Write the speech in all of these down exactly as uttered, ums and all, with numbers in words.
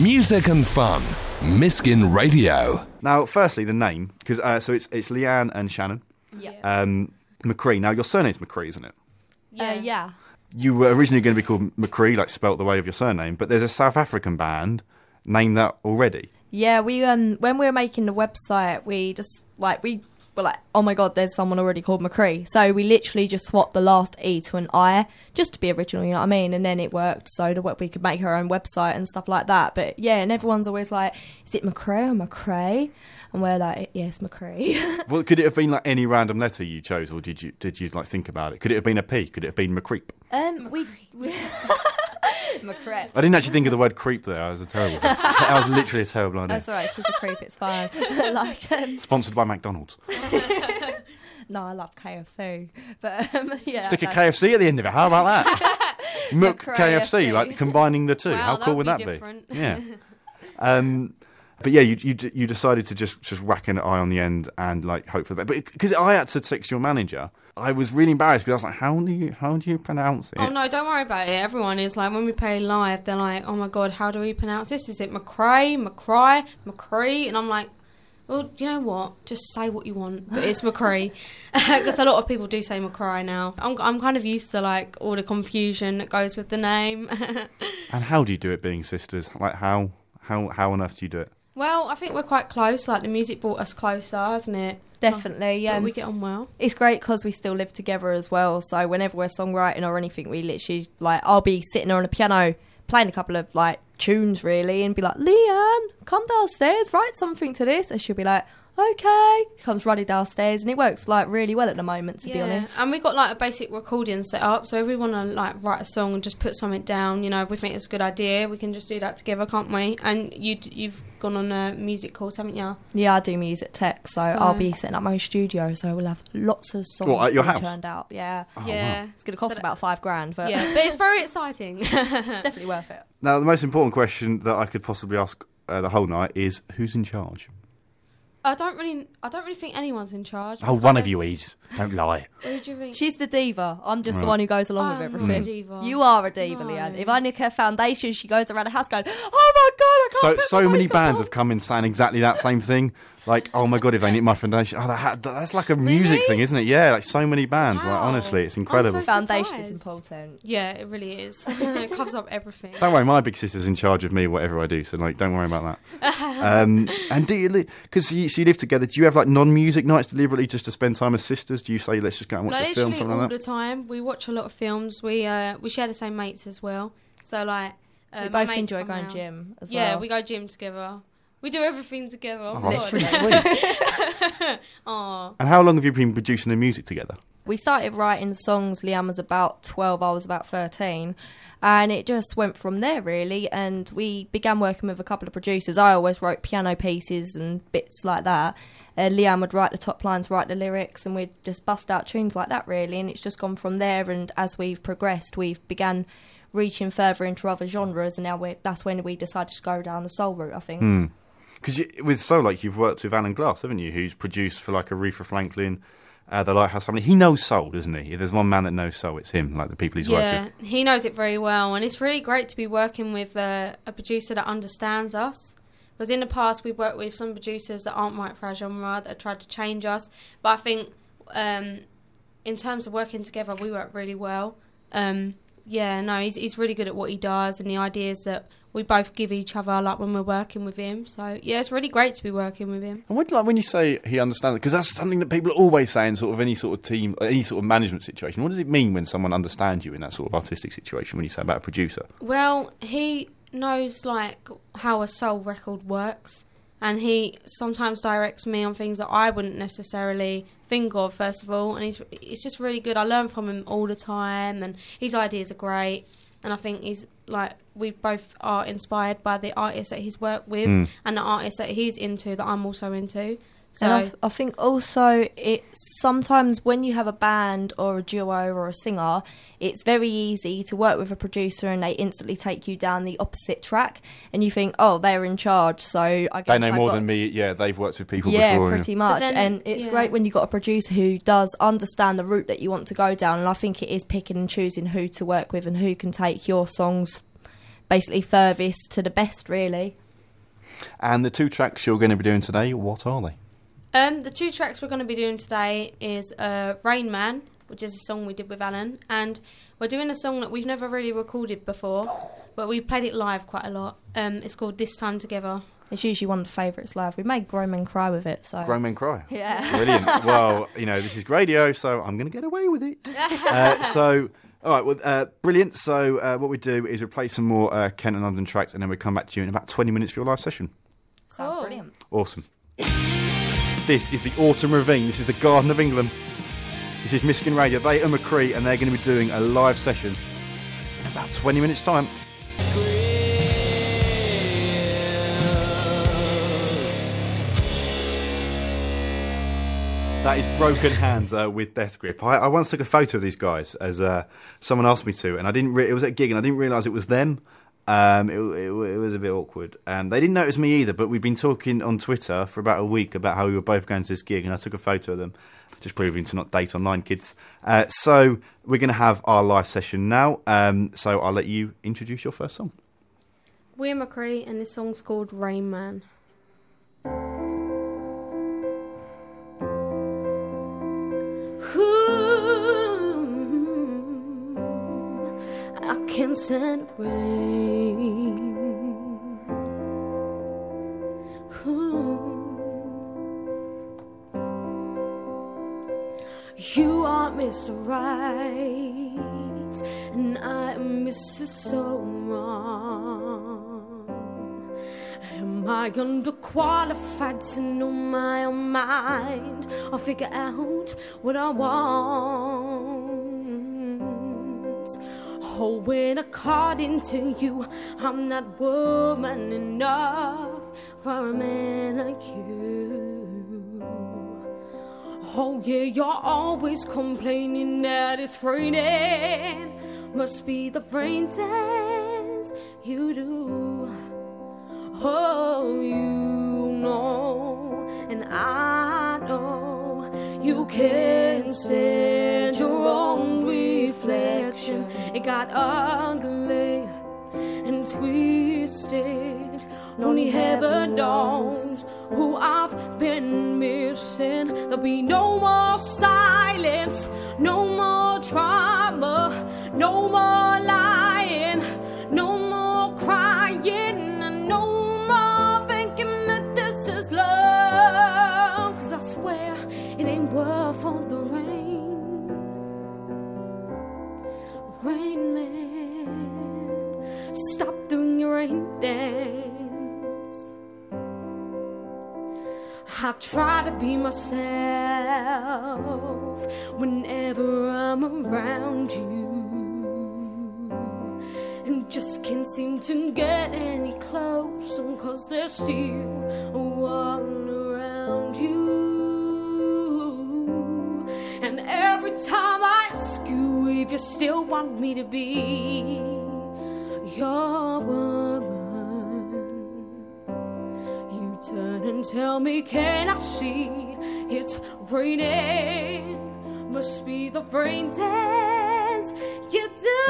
Music and fun. Miskin Radio. Now, firstly, the name, because uh, so it's it's Leanne and Shannon. Yeah. Um, McCrei. Now, your surname's McCrei, isn't it? Yeah. Uh, yeah. You were originally going to be called McCrei, like spelt the way of your surname, but there's a South African band named that already. Yeah, we um when we were making the website, we just like we were like, oh my god, there's someone already called McCrei. So we literally just swapped the last E to an I just to be original, you know what I mean? And then it worked, so that we could make our own website and stuff like that. But yeah, and everyone's always like, is it McCrei or McCrei? And we're like, yes, McCrei. Well, could it have been like any random letter you chose, or did you did you like think about it? Could it have been a P? Could it have been McCreep? Um, we. we McCrep. I didn't actually think of the word creep there. I was a terrible thing. I was literally a terrible idea. That's all right. She's a creep. It's fine. like, um... Sponsored by McDonald's. No, I love K F C. But um, yeah, stick a K F C at the end of it. How about that? Mc K F C, like combining the two. Wow, how cool would that different. Be? Yeah. Um, but yeah, you, you you decided to just just whack an eye on the end and like hope for the best. But because I had to text your manager. I was really embarrassed because I was like, how do you how do you pronounce it? Oh, no, don't worry about it. Everyone is like, when we play live, they're like, oh, my God, how do we pronounce this? Is it McCrei, McCrei, McCrei? And I'm like, well, you know what? Just say what you want, but it's McCrei. Because a lot of people do say McCrei now. I'm, I'm kind of used to, like, all the confusion that goes with the name. And how do you do it being sisters? Like, how, how, how on earth do you do it? Well, I think we're quite close. Like, the music brought us closer, hasn't it? Definitely, yeah. But we get on well. It's great because we still live together as well. So whenever we're songwriting or anything, we literally, like, I'll be sitting there on a piano playing a couple of, like, tunes, really, and be like, Leanne, come downstairs, write something to this. And she'll be like, okay. She comes running downstairs, and it works, like, really well at the moment, to yeah. be honest. And we've got, like, a basic recording set up. So if we want to, like, write a song and just put something down, you know, if we think it's a good idea, we can just do that together, can't we? And you, you've gone on a music course, haven't you? Yeah, I do music tech, so, so I'll be setting up my own studio, so we'll have lots of songs what, at your house? Turned out. Yeah, oh, yeah. Wow. It's going to cost so about five grand, but yeah, but it's very exciting. Definitely worth it. Now, the most important question that I could possibly ask uh, the whole night is, who's in charge? I don't really, I don't really think anyone's in charge. Oh, one of you is. Don't lie. Who do you think? She's the diva. I'm just right. the one who goes along with everything. I'm a diva. You are a diva, no. Leanne. If I nick her foundation, she goes around the house going, "Oh my god, I can't." So, so many bands on. Have come in saying exactly that same thing. Like, oh my god, if they nick my foundation, oh, that, that's like a music really? Thing, isn't it? Yeah, like so many bands. Wow. Like honestly, it's incredible. So foundation is important. Yeah, it really is. It covers up everything. Don't worry, my big sister's in charge of me, whatever I do. So like, don't worry about that. um, and do you because li- you. So you live together. Do you have like non-music nights deliberately just to spend time as sisters? Do you say let's just go and watch like, a film? Something all like that? The time. We watch a lot of films. We uh, we share the same mates as well. So like uh, we both enjoy going out. Gym as yeah, well. Yeah, we go gym together. We do everything together. Oh, that's pretty sweet. Aww. And how long have you been producing the music together? We started writing songs. Liam was about twelve. I was about thirteen. And it just went from there, really. And we began working with a couple of producers. I always wrote piano pieces and bits like that. Uh, Leanne would write the top lines, write the lyrics, and we'd just bust out tunes like that, really. And it's just gone from there. And as we've progressed, we've began reaching further into other genres. And now we're, that's when we decided to go down the soul route, I think. Because mm. with soul, like, you've worked with Alan Glass, haven't you, who's produced for, like, Aretha Franklin... Uh, the Lighthouse Family. He knows soul, doesn't he? If there's one man that knows soul, it's him, like the people he's yeah, worked with. Yeah, he knows it very well. And it's really great to be working with uh, a producer that understands us. Because in the past, we've worked with some producers that aren't right for our genre, that have tried to change us. But I think um, in terms of working together, we work really well. Um, yeah, no, he's, he's really good at what he does and the ideas that we both give each other, like, when we're working with him. So, yeah, it's really great to be working with him. And what, like, when you say he understands it, because that's something that people are always saying, sort of any sort of team, any sort of management situation. What does it mean when someone understands you in that sort of artistic situation when you say about a producer? Well, he knows, like, how a soul record works, and he sometimes directs me on things that I wouldn't necessarily think of, first of all, and he's it's just really good. I learn from him all the time, and his ideas are great. And I think he's, like, we both are inspired by the artists that he's worked with mm. and the artists that he's into that I'm also into. So and I, th- I think also it's sometimes when you have a band or a duo or a singer, it's very easy to work with a producer and they instantly take you down the opposite track and you think, oh, they're in charge, so I guess they know I've more got... than me. Yeah, they've worked with people yeah, before. Yeah, pretty much. Then, and it's yeah. great when you've got a producer who does understand the route that you want to go down, and I think it is picking and choosing who to work with and who can take your songs basically furthest to the best, really. And the two tracks you're going to be doing today, what are they? Um, the two tracks we're going to be doing today is uh, Rain Man, which is a song we did with Alan, and we're doing a song that we've never really recorded before, but we've played it live quite a lot. Um, it's called This Time Together. It's usually one of the favourites live. We made Grown Men Cry with it. So Grown Men Cry? Yeah. Brilliant. Well, you know, this is radio, so I'm going to get away with it. Uh, so... All right, well, uh, brilliant. So uh, what we do is we play some more uh, Kent and London tracks, and then we come back to you in about twenty minutes for your live session. Sounds cool. Brilliant. Awesome. This is the Autumn Ravine. This is the Garden of England. This is Miskin Radio. They are McCrei, and they're going to be doing a live session in about twenty minutes' time. That is Broken Hands uh, with Death Grip. I, I once took a photo of these guys as uh, someone asked me to, and I didn't. Re- it was at a gig, and I didn't realise it was them. Um, it, it, it was a bit awkward, and they didn't notice me either. But we've been talking on Twitter for about a week about how we were both going to this gig, and I took a photo of them, just proving to not date online kids. Uh, so we're going to have our live session now. Um, so I'll let you introduce your first song. We're McCrei, and this song's called Rain Man. I can send rain. Ooh. You are Mister Right, and I am Mister So Wrong. Am I underqualified to know my own mind, or figure out what I want? Holding according to you, I'm not woman enough for a man like you. Oh yeah, you're always complaining that it's raining. Must be the rain dance you do. Oh, you know, and I know, you can't stand your own reflection. It got ugly and twisted. Only heaven knows who I've been missing. There'll be no more silence, no more drama, no more lying, no more crying, and no more thinking that this is love. 'Cause I swear it ain't worth all the rain. Rain man, stop doing your rain dance. I try to be myself whenever I'm around you, and just can't seem to get any closer, 'cause there's still one around you. And every time I ask you if you still want me to be your woman, you turn and tell me, can I see it's raining? Must be the rain dance you do.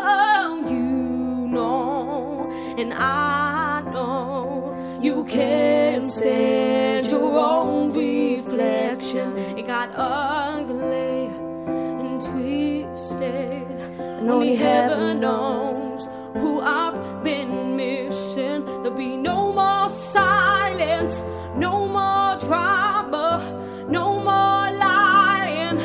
Oh, you know, and I know, you can't stand your own reflection. It got ugly, twisted, and only heaven knows who I've been missing. There'll be no more silence, no more drama, no more lying,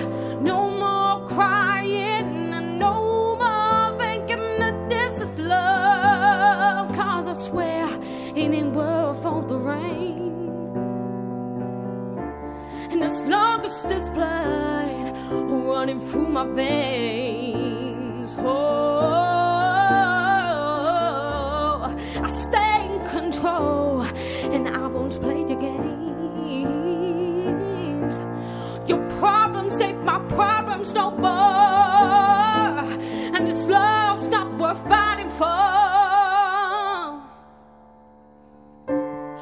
no more crying, and no more thinking that this is love. 'Cause I swear it ain't worth all the rain. And as long as there's blood running through my veins, oh, I stay in control, and I won't play your games. Your problems ain't my problems no more, and this love's not worth fighting for.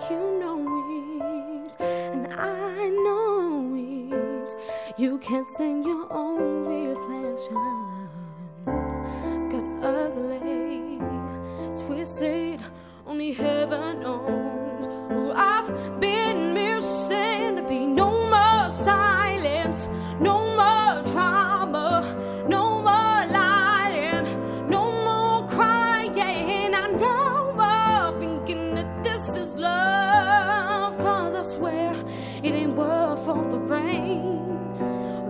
You know it, and I know. You can't sing your own reflection. Got ugly made, only heaven knows. Oh, I've been missing. To be no more silence, no more drama, no more lying, no more crying, and no more thinking that this is love. 'Cause I swear it ain't worth all the rain.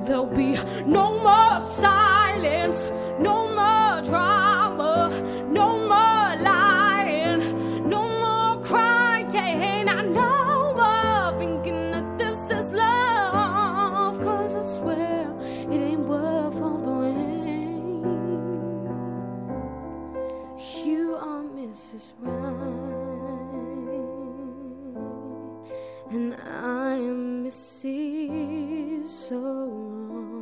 There'll be no more silence, no more drama, no more lying, no more crying, and no more thinking that this is love. 'Cause I swear it ain't worth all the rain. You are Missus Right, and I am Missus So Wrong.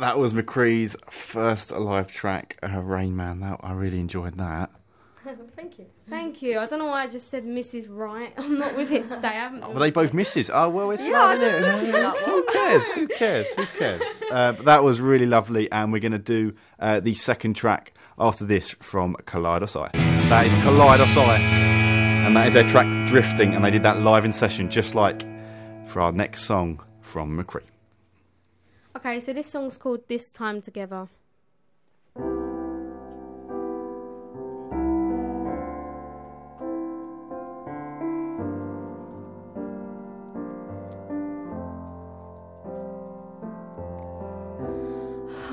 That was McCrei's first live track, uh, Rain Man. That, I really enjoyed that. Thank you. Thank you. I don't know why I just said Missus Right. I'm not with it today. I haven't. Oh, were they both Missus? Oh, well, it's yeah, fine, isn't it? Who cares? Who cares? Who cares? Uh, but that was really lovely, and we're going to do uh, the second track after this from Collider Psy. That is Collider Psy, and that is their track Drifting, and they did that live in session, just like for our next song from McCrei. Okay, so this song's called This Time Together. I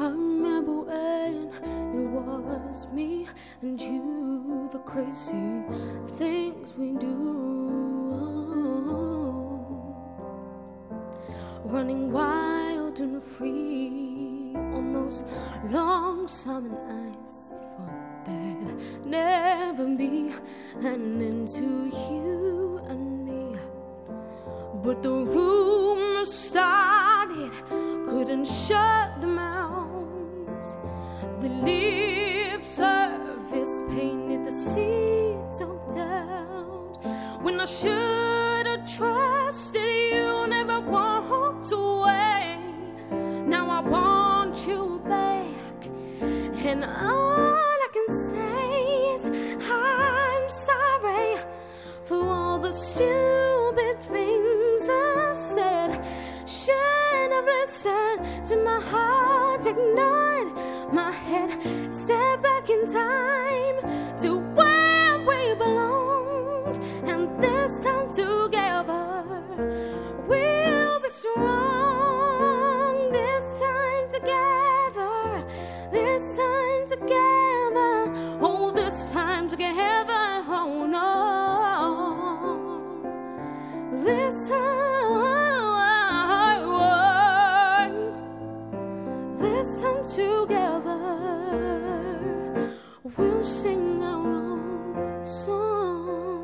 remember when it was me and you, the crazy things we do, running wild and free on those long summer nights. Thought there'd never be an end to you and me, but the rumor started, couldn't shut them out. The lip service painted the seeds of doubt. When I should have trusted you, never walked away. Now I want you back, and all I can say is I'm sorry for all the stupid things I said. Should have listened to my heart, ignored my head, step back in time to where we belonged, and this time together we'll be strong. This time together, oh, this time together, oh no. This time, this time together, we'll sing our own song.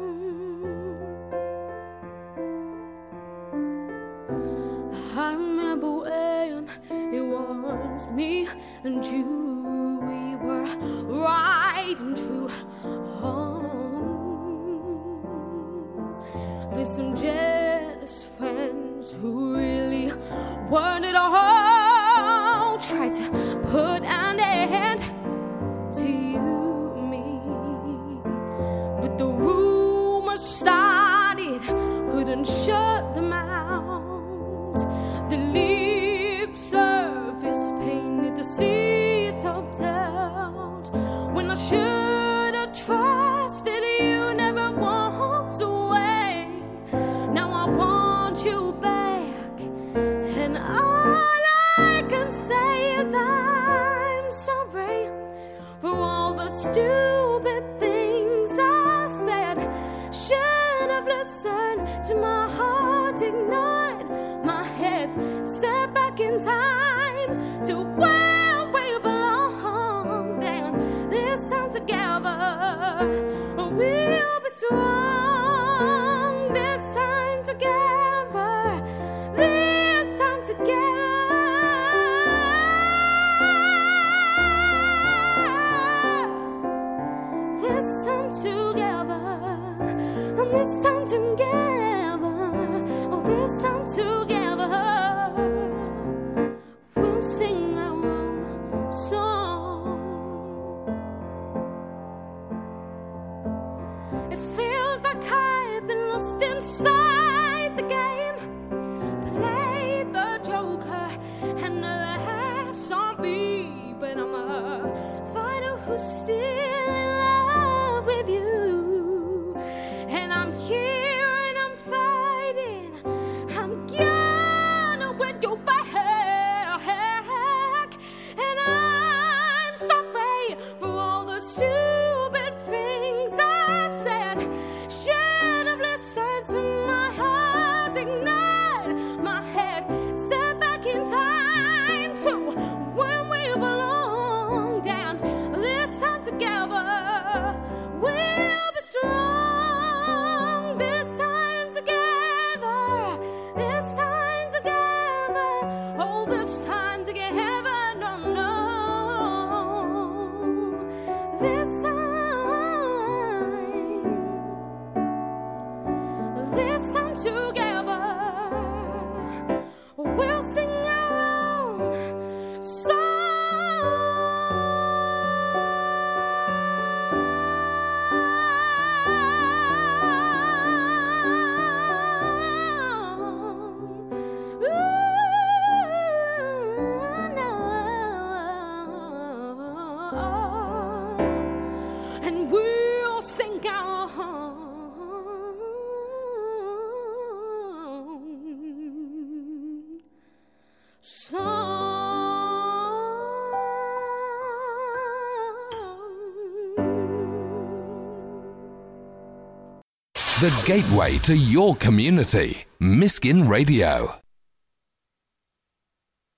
I remember when it was me and you, right and true. Oh, there's some jealous friends who really want it all. Try to put an end to you and me, but the rumor started, couldn't shut them out. The lip service painted the seeds of doubt. When I should have trusted you, never walked away. Now I want you back, and all I can say is I'm sorry for all the stupid things I said. Should have listened to my heart, ignored my head, step back in time to where we belong. This time together, we'll be strong. This time together, this time together, this time together, this time together, oh, this time together, we'll sing our own song. inside the game, play the joker and have some beef, but I'm a fighter who's still in love with you, and I'm here and I'm fighting, I'm gonna win you back, and I'm sorry for all the stupid. The gateway to your community, Miskin Radio.